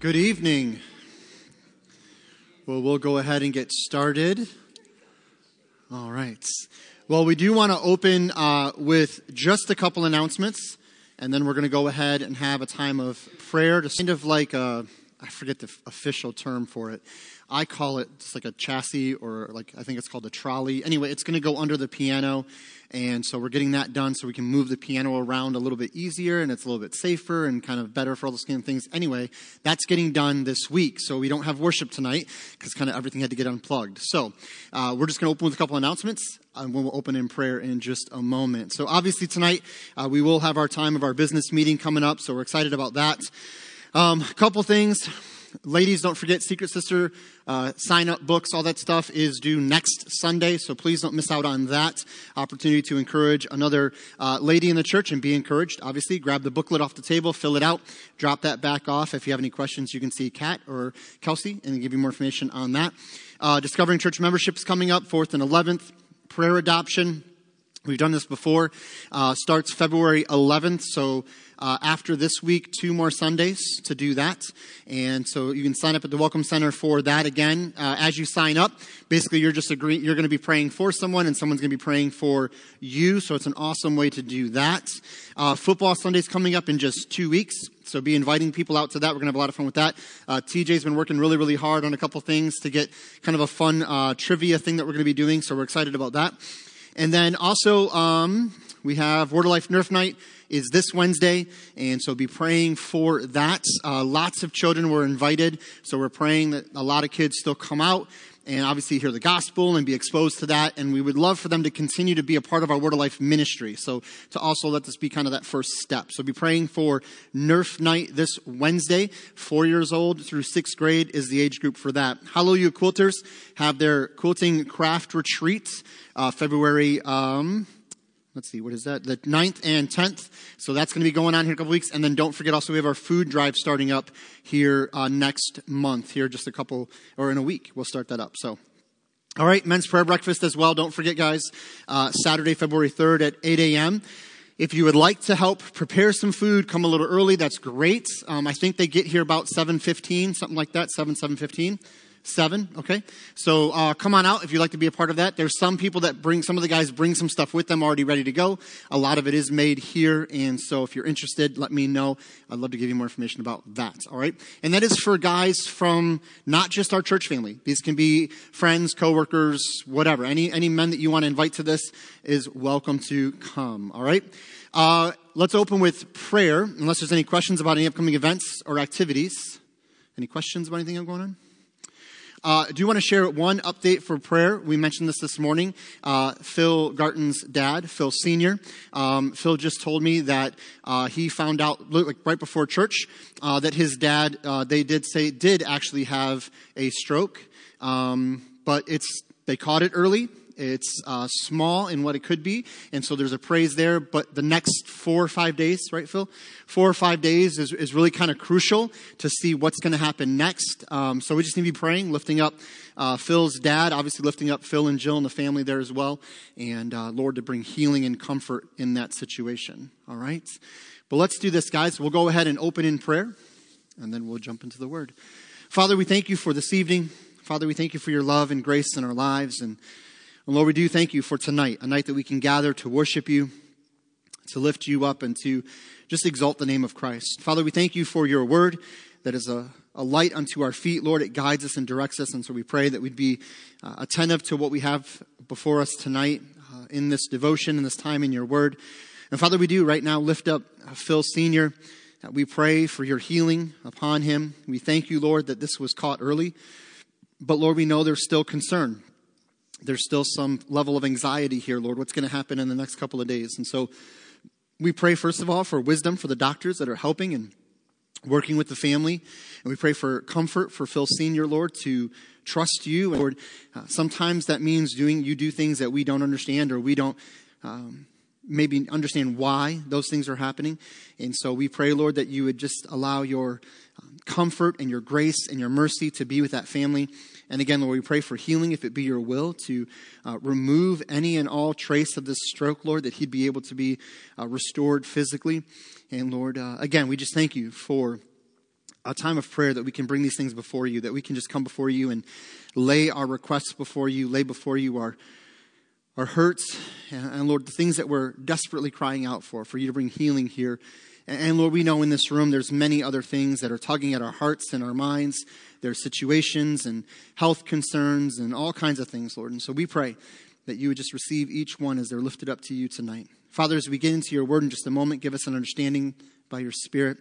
Good evening. Well, we'll go ahead and get started. All right. Well, we do want to open with just a couple announcements, and then we're going to go ahead and have a time of prayer. Just kind of like a, I forget the official term for it. I call it just like a chassis, or like I think it's called a trolley. Anyway, it's going to go under the piano, and so we're getting that done so we can move the piano around a little bit easier, and it's a little bit safer and kind of better for all those kind of things. Anyway, that's getting done this week, so we don't have worship tonight because kind of everything had to get unplugged. So we're just going to open with a couple announcements, and we'll open in prayer in just a moment. So obviously tonight we will have our time of our business meeting coming up, so we're excited about that. A couple things. Ladies, don't forget Secret Sister sign-up books, all that stuff is due next Sunday, so please don't miss out on that opportunity to encourage another lady in the church and be encouraged. Obviously, grab the booklet off the table, fill it out, drop that back off. If you have any questions, you can see Kat or Kelsey and give you more information on that. Discovering church membership is coming up, 4th and 11th. Prayer adoption, we've done this before, starts February 11th, so after this week, 2 more Sundays to do that. And so you can sign up at the Welcome Center for that again. As you sign up, basically you're going to be praying for someone and someone's going to be praying for you. So it's an awesome way to do that. Football Sunday's coming up in just 2 weeks. So be inviting people out to that. We're going to have a lot of fun with that. TJ's been working really, really hard on a couple things to get kind of a fun trivia thing that we're going to be doing. So we're excited about that. And then also, we have Word of Life Nerf Night is this Wednesday, and so be praying for that. Lots of children were invited, so we're praying that a lot of kids still come out and obviously hear the gospel and be exposed to that, and we would love for them to continue to be a part of our Word of Life ministry, so to also let this be kind of that first step. So be praying for Nerf Night this Wednesday. 4 years old through 6th grade is the age group for that. Hallelujah Quilters have their quilting craft retreats February... let's see, what is that? The 9th and 10th. So that's going to be going on here in a couple weeks. And then don't forget also we have our food drive starting up here next month. Here just a couple, or in a week, we'll start that up. So, all right, men's prayer breakfast as well. Don't forget, guys, Saturday, February 3rd at 8 a.m. If you would like to help prepare some food, come a little early. That's great. I think they get here about 7:15, something like that, 7:15. 7, okay? So come on out if you'd like to be a part of that. There's some people that bring, some of the guys bring some stuff with them already ready to go. A lot of it is made here, and so if you're interested, let me know. I'd love to give you more information about that, all right? And that is for guys from not just our church family. These can be friends, coworkers, whatever. Any men that you want to invite to this is welcome to come, all right? Let's open with prayer, unless there's any questions about any upcoming events or activities. Any questions about anything going on? I do want to share one update for prayer. We mentioned this morning. Phil Garton's dad, Phil Sr., Phil just told me that he found out like right before church that his dad, they did say, did actually have a stroke, but they caught it early. It's small in what it could be, and so there's a praise there. But the next 4 or 5 days, right, Phil? 4 or 5 days is really kind of crucial to see what's going to happen next. So we just need to be praying, lifting up Phil's dad, obviously lifting up Phil and Jill and the family there as well, and Lord, to bring healing and comfort in that situation, all right? But let's do this, guys. We'll go ahead and open in prayer, and then we'll jump into the Word. Father, we thank you for this evening. Father, we thank you for your love and grace in our lives, and Lord, we do thank you for tonight, a night that we can gather to worship you, to lift you up, and to just exalt the name of Christ. Father, we thank you for your word that is a light unto our feet. Lord, it guides us and directs us, and so we pray that we'd be attentive to what we have before us tonight in this devotion, in this time in your word. And Father, we do right now lift up Phil Sr. We pray for your healing upon him. We thank you, Lord, that this was caught early. But Lord, we know there's still concern. There's still some level of anxiety here, Lord. What's going to happen in the next couple of days? And so we pray, first of all, for wisdom for the doctors that are helping and working with the family. And we pray for comfort for Phil Sr., Lord, to trust you. And Lord, sometimes that means you do things that we don't understand, or we don't maybe understand why those things are happening. And so we pray, Lord, that you would just allow your comfort and your grace and your mercy to be with that family. And again, Lord, we pray for healing, if it be your will, to remove any and all trace of this stroke, Lord, that he'd be able to be restored physically. And Lord, again, we just thank you for a time of prayer that we can bring these things before you, that we can just come before you and lay our requests before you, lay before you our hurts, and Lord, the things that we're desperately crying out for you to bring healing here. And Lord, we know in this room there's many other things that are tugging at our hearts and our minds. There's situations and health concerns and all kinds of things, Lord. And so we pray that you would just receive each one as they're lifted up to you tonight. Father, as we get into your word in just a moment, give us an understanding by your Spirit.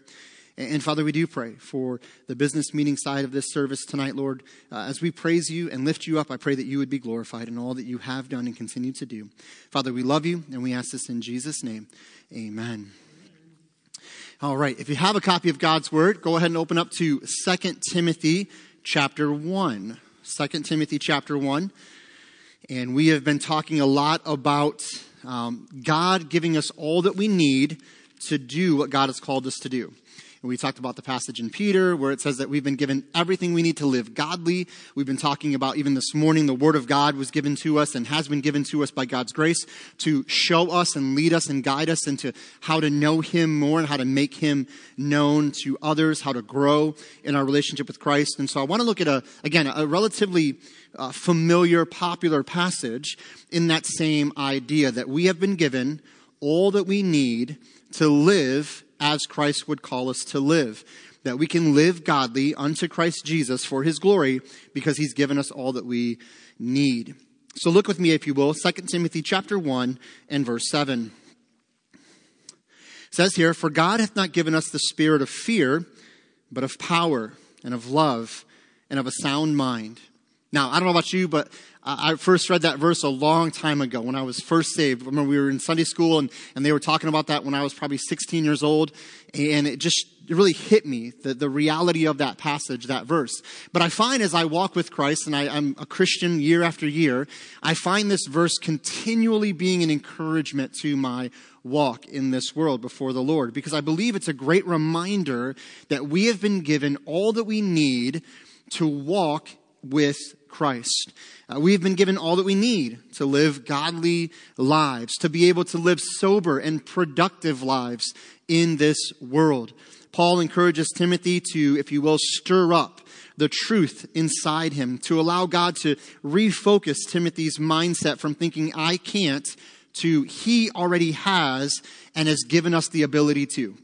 And Father, we do pray for the business meeting side of this service tonight, Lord. As we praise you and lift you up, I pray that you would be glorified in all that you have done and continue to do. Father, we love you, and we ask this in Jesus' name. Amen. All right, if you have a copy of God's Word, go ahead and open up to 2 Timothy chapter 1. 2 Timothy chapter 1. And we have been talking a lot about God giving us all that we need to do what God has called us to do. And we talked about the passage in Peter where it says that we've been given everything we need to live godly. We've been talking about, even this morning, the Word of God was given to us and has been given to us by God's grace to show us and lead us and guide us into how to know Him more and how to make Him known to others, how to grow in our relationship with Christ. And so I want to look at, a relatively familiar, popular passage in that same idea, that we have been given all that we need to live as Christ would call us to live, that we can live godly unto Christ Jesus for his glory because he's given us all that we need. So look with me, if you will, 2 Timothy chapter 1 and verse 7. It says here, "For God hath not given us the spirit of fear, but of power and of love and of a sound mind." Now, I don't know about you, but I first read that verse a long time ago when I was first saved. I remember we were in Sunday school and they were talking about that when I was probably 16 years old. And it really hit me, the reality of that passage, that verse. But I find as I walk with Christ and I'm a Christian year after year, I find this verse continually being an encouragement to my walk in this world before the Lord, because I believe it's a great reminder that we have been given all that we need to walk with Christ. We've been given all that we need to live godly lives, to be able to live sober and productive lives in this world. Paul encourages Timothy to, if you will, stir up the truth inside him, to allow God to refocus Timothy's mindset from thinking, "I can't," to "He already has and has given us the ability to."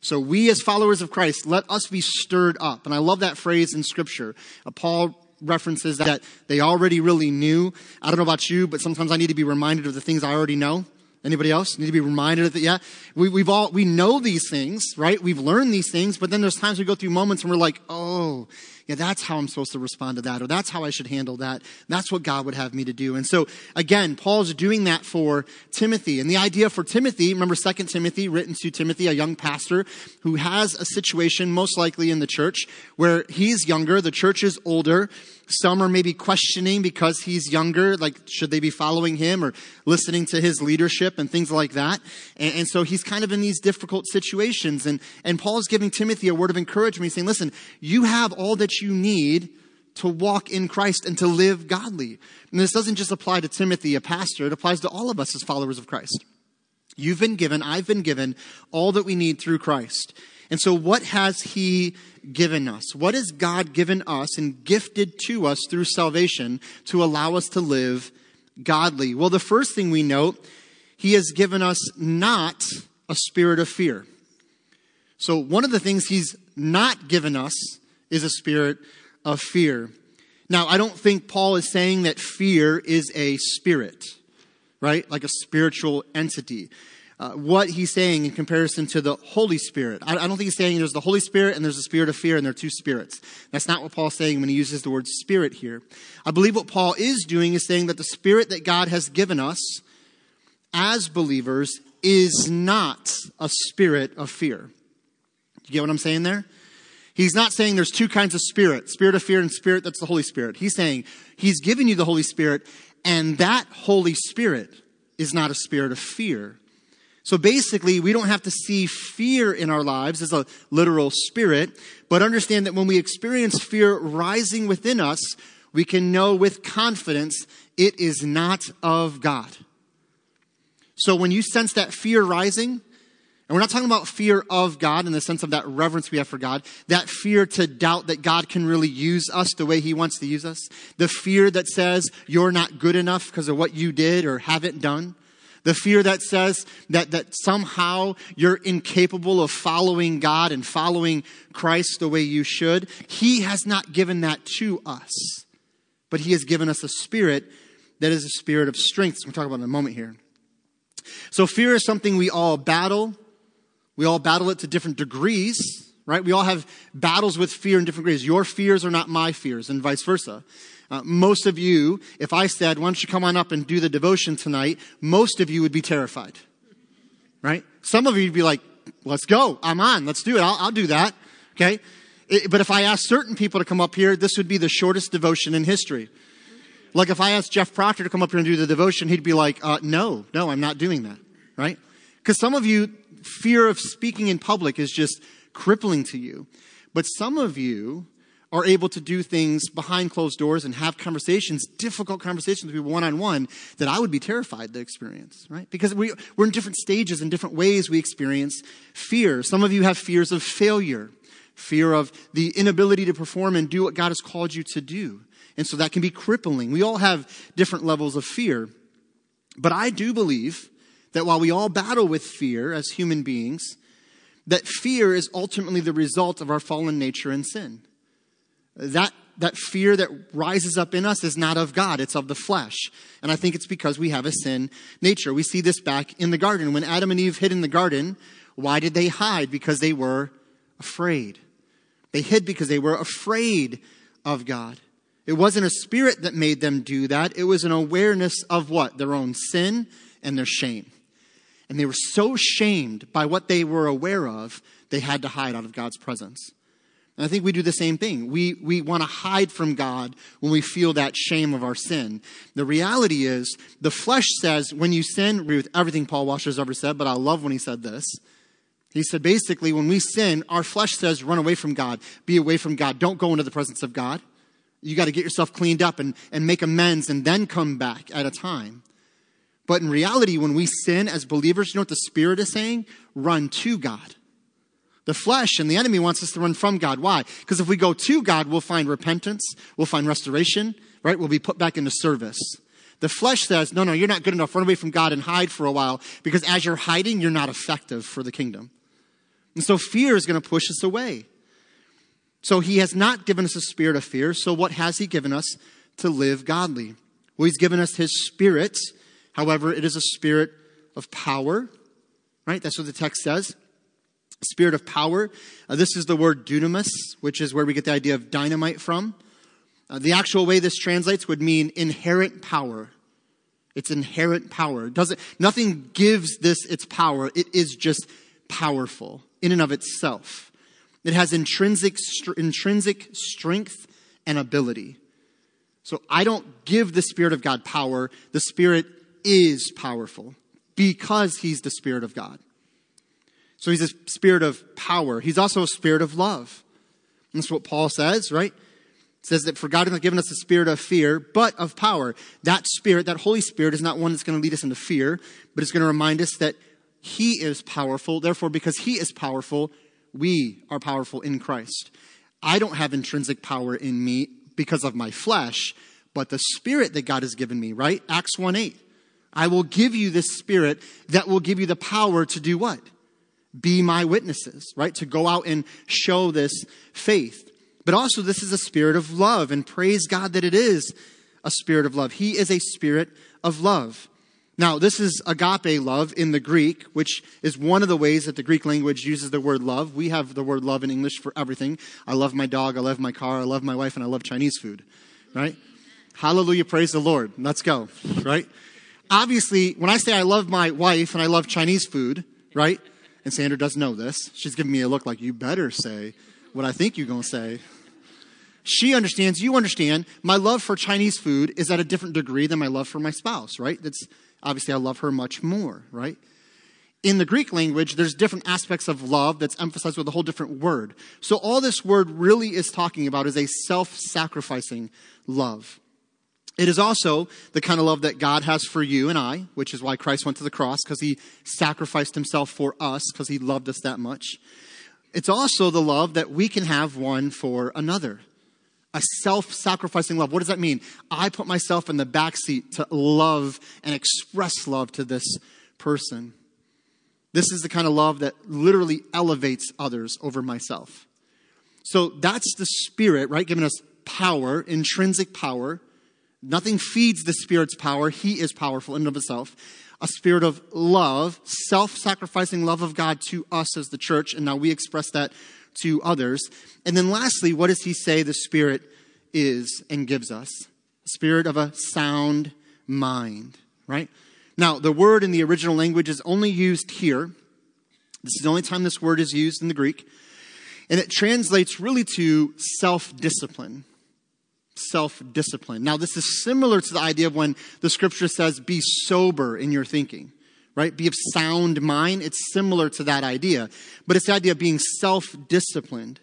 So we as followers of Christ, let us be stirred up. And I love that phrase in Scripture. Paul references that they already really knew. I don't know about you, but sometimes I need to be reminded of the things I already know. Anybody else need to be reminded of that? Yeah, we know these things, right? We've learned these things, but then there's times we go through moments and we're like, "Oh, yeah, that's how I'm supposed to respond to that, or that's how I should handle that. That's what God would have me to do." And so, again, Paul's doing that for Timothy. And the idea for Timothy, remember 2 Timothy, written to Timothy, a young pastor who has a situation most likely in the church where he's younger, the church is older. Some are maybe questioning because he's younger, like should they be following him or listening to his leadership and things like that. And so he's kind of in these difficult situations. And Paul's giving Timothy a word of encouragement, saying, "Listen, you have all that you need to walk in Christ and to live godly." And this doesn't just apply to Timothy, a pastor. It applies to all of us as followers of Christ. You've been given, I've been given all that we need through Christ. And so what has he given us? What has God given us and gifted to us through salvation to allow us to live godly? Well, the first thing we note, he has given us not a spirit of fear. So one of the things he's not given us is a spirit of fear. Now, I don't think Paul is saying that fear is a spirit, right? Like a spiritual entity. What he's saying in comparison to the Holy Spirit. I don't think he's saying there's the Holy Spirit and there's the spirit of fear and they're two spirits. That's not what Paul's saying when he uses the word spirit here. I believe what Paul is doing is saying that the spirit that God has given us as believers is not a spirit of fear. You get what I'm saying there? He's not saying there's two kinds of spirit of fear and spirit that's the Holy Spirit. He's saying he's given you the Holy Spirit, and that Holy Spirit is not a spirit of fear. So basically, we don't have to see fear in our lives as a literal spirit, but understand that when we experience fear rising within us, we can know with confidence it is not of God. So when you sense that fear rising, And we're not talking about fear of God in the sense of that reverence we have for God, that fear to doubt that God can really use us the way he wants to use us, the fear that says you're not good enough because of what you did or haven't done, the fear that says that somehow you're incapable of following God and following Christ the way you should. He has not given that to us, but he has given us a spirit that is a spirit of strength. We'll talk about it in a moment here. So fear is something we all battle. We all battle it to different degrees, right? We all have battles with fear in different degrees. Your fears are not my fears and vice versa. Most of you, if I said, why don't you come on up and do the devotion tonight? Most of you would be terrified, right? Some of you would be like, let's go. I'm on. Let's do it. I'll do that. Okay. But if I asked certain people to come up here, this would be the shortest devotion in history. Like if I asked Jeff Proctor to come up here and do the devotion, he'd be like, no, I'm not doing that, right? Because some of you, fear of speaking in public is just crippling to you. But some of you are able to do things behind closed doors and have conversations, difficult conversations with people one-on-one that I would be terrified to experience, right? Because we're in different stages and different ways we experience fear. Some of you have fears of failure, fear of the inability to perform and do what God has called you to do. And so that can be crippling. We all have different levels of fear. But I do believe that while we all battle with fear as human beings, that fear is ultimately the result of our fallen nature and sin. That fear that rises up in us is not of God, it's of the flesh. And I think it's because we have a sin nature. We see this back in the garden. When Adam and Eve hid in the garden, why did they hide? Because they were afraid. They hid because they were afraid of God. It wasn't a spirit that made them do that. It was an awareness of what? Their own sin and their shame. And they were so shamed by what they were aware of, they had to hide out of God's presence. And I think we do the same thing. We want to hide from God when we feel that shame of our sin. The reality is the flesh says when you sin, agree with everything Paul Washer's ever said, but I love when he said this. He said, basically, when we sin, our flesh says, run away from God, be away from God. Don't go into the presence of God. You got to get yourself cleaned up and make amends and then come back at a time. But in reality, when we sin as believers, you know what the Spirit is saying? Run to God. The flesh and the enemy wants us to run from God. Why? Because if we go to God, we'll find repentance. We'll find restoration, right? We'll be put back into service. The flesh says, no, you're not good enough. Run away from God and hide for a while because as you're hiding, you're not effective for the kingdom. And so fear is going to push us away. So he has not given us a spirit of fear. So what has he given us to live godly? Well, he's given us his spirit. However, it is a spirit of power, right? That's what the text says. Spirit of power. This is the word dunamis, which is where we get the idea of dynamite from. The actual way this translates would mean inherent power. It's inherent power. Nothing gives this its power. It is just powerful in and of itself. It has intrinsic strength and ability. So I don't give the Spirit of God power. The Spirit is powerful because he's the Spirit of God. So he's a spirit of power. He's also a spirit of love. And that's what Paul says, right? It says that for God has not given us a spirit of fear, but of power. That spirit, that Holy Spirit is not one that's going to lead us into fear, but it's going to remind us that he is powerful. Therefore, because he is powerful, we are powerful in Christ. I don't have intrinsic power in me because of my flesh, but the Spirit that God has given me, right? Acts 1:8. I will give you this Spirit that will give you the power to do what? Be my witnesses, right? To go out and show this faith. But also this is a spirit of love, and praise God that it is a spirit of love. He is a spirit of love. Now, this is agape love in the Greek, which is one of the ways that the Greek language uses the word love. We have the word love in English for everything. I love my dog, I love my car, I love my wife, and I love Chinese food, right? Hallelujah, praise the Lord. Let's go, right? Obviously, when I say I love my wife and I love Chinese food, right? And Sandra does know this. She's giving me a look like, you better say what I think you're going to say. She understands, you understand, my love for Chinese food is at a different degree than my love for my spouse, right? That's obviously I love her much more, right? In the Greek language, there's different aspects of love that's emphasized with a whole different word. So all this word really is talking about is a self-sacrificing love. It is also the kind of love that God has for you and I, which is why Christ went to the cross, because he sacrificed himself for us, because he loved us that much. It's also the love that we can have one for another. A self-sacrificing love. What does that mean? I put myself in the backseat to love and express love to this person. This is the kind of love that literally elevates others over myself. So that's the Spirit, right? Giving us power, intrinsic power. Nothing feeds the Spirit's power. He is powerful in and of himself. A spirit of love, self-sacrificing love of God to us as the church. And now we express that to others. And then lastly, what does he say the Spirit is and gives us? A spirit of a sound mind, right? Now, the word in the original language is only used here. This is the only time this word is used in the Greek. And it translates really to self-discipline. Self-discipline. Now, this is similar to the idea of when the scripture says, be sober in your thinking, right? Be of sound mind. It's similar to that idea, but it's the idea of being self-disciplined.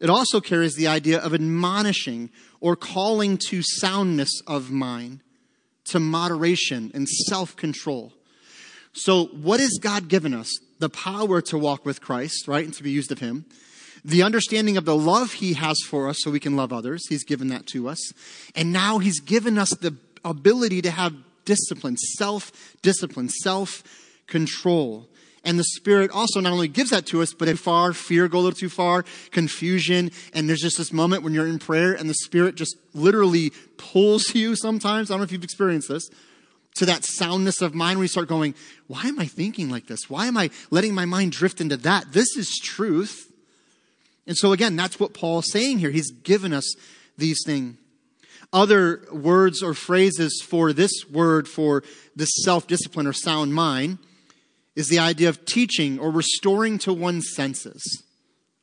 It also carries the idea of admonishing or calling to soundness of mind, to moderation and self-control. So what has God given us? The power to walk with Christ, right? And to be used of him. The understanding of the love he has for us so we can love others. He's given that to us. And now he's given us the ability to have discipline, self-control. And the Spirit also not only gives that to us, but if fear go a little too far, confusion. And there's just this moment when you're in prayer and the Spirit just literally pulls you sometimes. I don't know if you've experienced this. To that soundness of mind where you start going, why am I thinking like this? Why am I letting my mind drift into that? This is truth. And so again, that's what Paul's saying here. He's given us these things. Other words or phrases for this word, for this self-discipline or sound mind, is the idea of teaching or restoring to one's senses.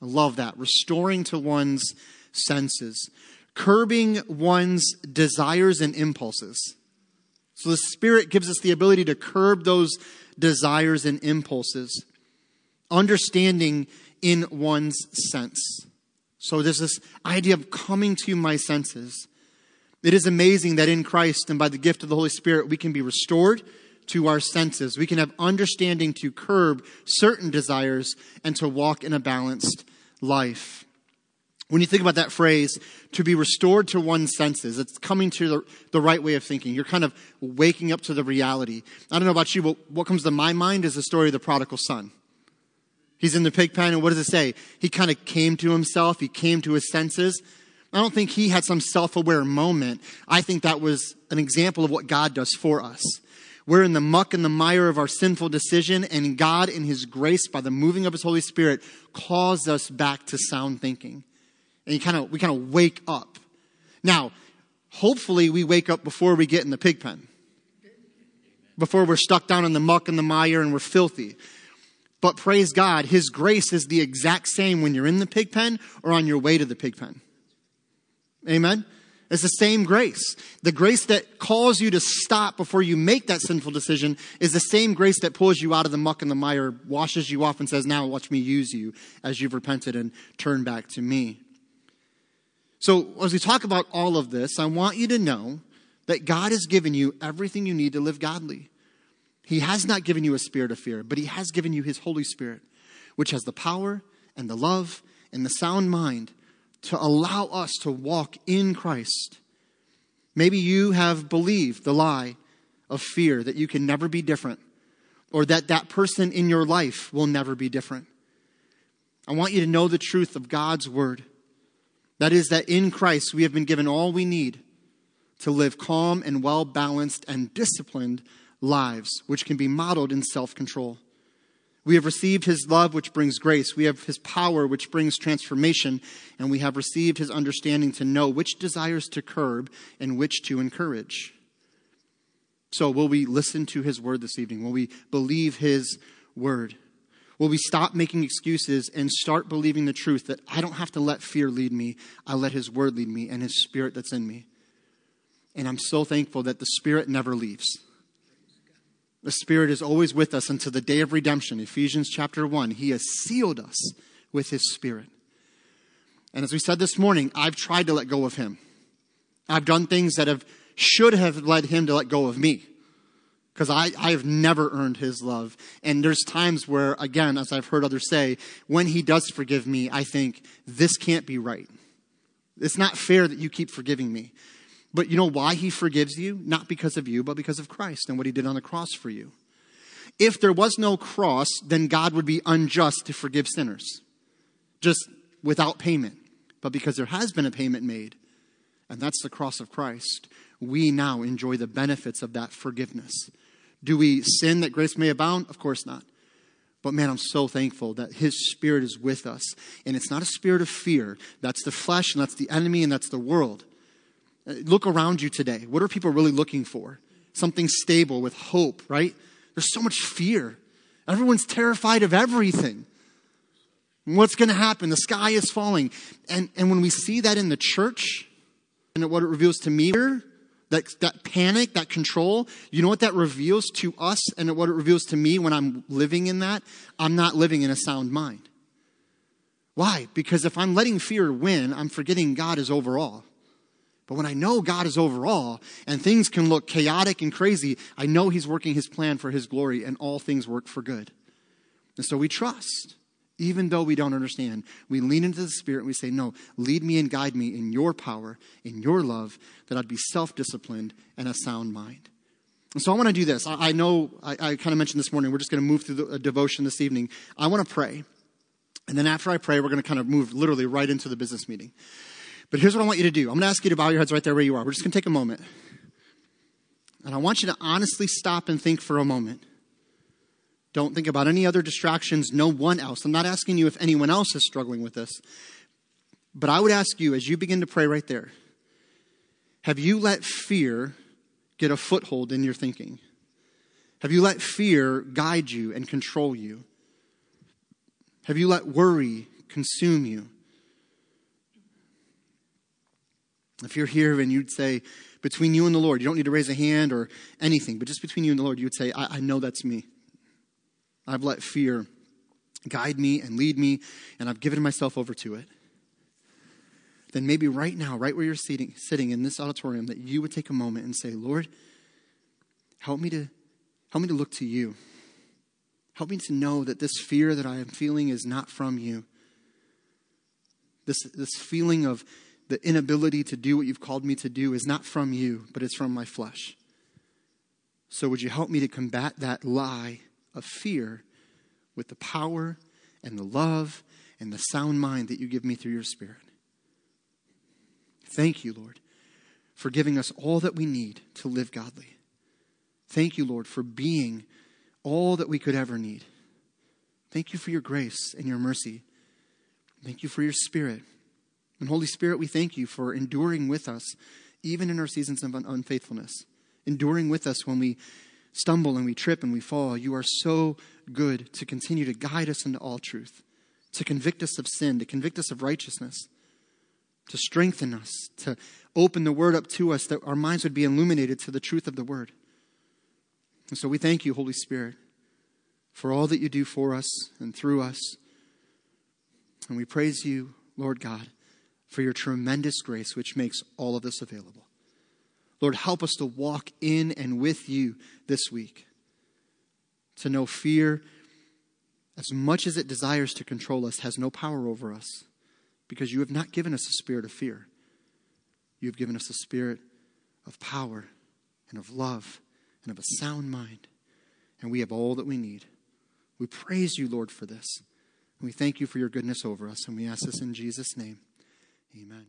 I love that. Restoring to one's senses. Curbing one's desires and impulses. So the Spirit gives us the ability to curb those desires and impulses. Understanding in one's sense. So there's this idea of coming to my senses. It is amazing that in Christ and by the gift of the Holy Spirit, we can be restored to our senses. We can have understanding to curb certain desires and to walk in a balanced life. When you think about that phrase, to be restored to one's senses, it's coming to the right way of thinking. You're kind of waking up to the reality. I don't know about you, but what comes to my mind is the story of the prodigal son. He's in the pig pen, and what does it say? He kind of came to himself. He came to his senses. I don't think he had some self-aware moment. I think that was an example of what God does for us. We're in the muck and the mire of our sinful decision, and God, in his grace, by the moving of his Holy Spirit, calls us back to sound thinking. And we kind of wake up. Now, hopefully we wake up before we get in the pig pen, before we're stuck down in the muck and the mire and we're filthy. But praise God, his grace is the exact same when you're in the pig pen or on your way to the pig pen. Amen? It's the same grace. The grace that calls you to stop before you make that sinful decision is the same grace that pulls you out of the muck and the mire, washes you off and says, now watch me use you as you've repented and turned back to me. So as we talk about all of this, I want you to know that God has given you everything you need to live godly. He has not given you a spirit of fear, but he has given you his Holy Spirit, which has the power and the love and the sound mind to allow us to walk in Christ. Maybe you have believed the lie of fear that you can never be different, or that person in your life will never be different. I want you to know the truth of God's word. That is that in Christ, we have been given all we need to live calm and well-balanced and disciplined lives, which can be modeled in self-control. We have received his love, which brings grace. We have his power, which brings transformation. And we have received his understanding to know which desires to curb and which to encourage. So will we listen to his word this evening? Will we believe his word? Will we stop making excuses and start believing the truth that I don't have to let fear lead me. I let his word lead me and his Spirit that's in me. And I'm so thankful that the Spirit never leaves. The Spirit is always with us until the day of redemption. Ephesians chapter 1, he has sealed us with his Spirit. And as we said this morning, I've tried to let go of him. I've done things that have should have led him to let go of me. Because I have never earned his love. And there's times where, again, as I've heard others say, when he does forgive me, I think, this can't be right. It's not fair that you keep forgiving me. But you know why he forgives you? Not because of you, but because of Christ and what he did on the cross for you. If there was no cross, then God would be unjust to forgive sinners, just without payment. But because there has been a payment made, and that's the cross of Christ, we now enjoy the benefits of that forgiveness. Do we sin that grace may abound? Of course not. But man, I'm so thankful that his Spirit is with us. And it's not a spirit of fear. That's the flesh, and that's the enemy, and that's the world. Look around you today. What are people really looking for? Something stable with hope, right? There's so much fear. Everyone's terrified of everything. What's going to happen? The sky is falling. And when we see that in the church, and what it reveals to me here, that panic, that control, you know what that reveals to us and what it reveals to me when I'm living in that? I'm not living in a sound mind. Why? Because if I'm letting fear win, I'm forgetting God is over all. But when I know God is over all and things can look chaotic and crazy, I know he's working his plan for his glory and all things work for good. And so we trust, even though we don't understand. We lean into the Spirit and we say, no, lead me and guide me in your power, in your love, that I'd be self-disciplined and a sound mind. And so I want to do this. I know I kind of mentioned this morning, we're just going to move through a devotion this evening. I want to pray. And then after I pray, we're going to kind of move literally right into the business meeting. But here's what I want you to do. I'm going to ask you to bow your heads right there where you are. We're just going to take a moment. And I want you to honestly stop and think for a moment. Don't think about any other distractions, no one else. I'm not asking you if anyone else is struggling with this. But I would ask you, as you begin to pray right there, have you let fear get a foothold in your thinking? Have you let fear guide you and control you? Have you let worry consume you? If you're here and you'd say, between you and the Lord, you don't need to raise a hand or anything, but just between you and the Lord, you would say, I know that's me. I've let fear guide me and lead me, and I've given myself over to it. Then maybe right now, right where you're sitting in this auditorium, that you would take a moment and say, Lord, help me to look to you. Help me to know that this fear that I am feeling is not from you. This feeling of the inability to do what you've called me to do is not from you, but it's from my flesh. So would you help me to combat that lie of fear with the power and the love and the sound mind that you give me through your Spirit. Thank you, Lord, for giving us all that we need to live godly. Thank you, Lord, for being all that we could ever need. Thank you for your grace and your mercy. Thank you for your Spirit. And Holy Spirit, we thank you for enduring with us, even in our seasons of unfaithfulness, enduring with us when we stumble and we trip and we fall. You are so good to continue to guide us into all truth, to convict us of sin, to convict us of righteousness, to strengthen us, to open the word up to us that our minds would be illuminated to the truth of the word. And so we thank you, Holy Spirit, for all that you do for us and through us. And we praise you, Lord God, for your tremendous grace, which makes all of this available. Lord, help us to walk in and with you this week, to know fear, as much as it desires to control us, has no power over us, because you have not given us a spirit of fear. You have given us a spirit of power and of love and of a sound mind, and we have all that we need. We praise you, Lord, for this, and we thank you for your goodness over us, and we ask this in Jesus' name. Amen.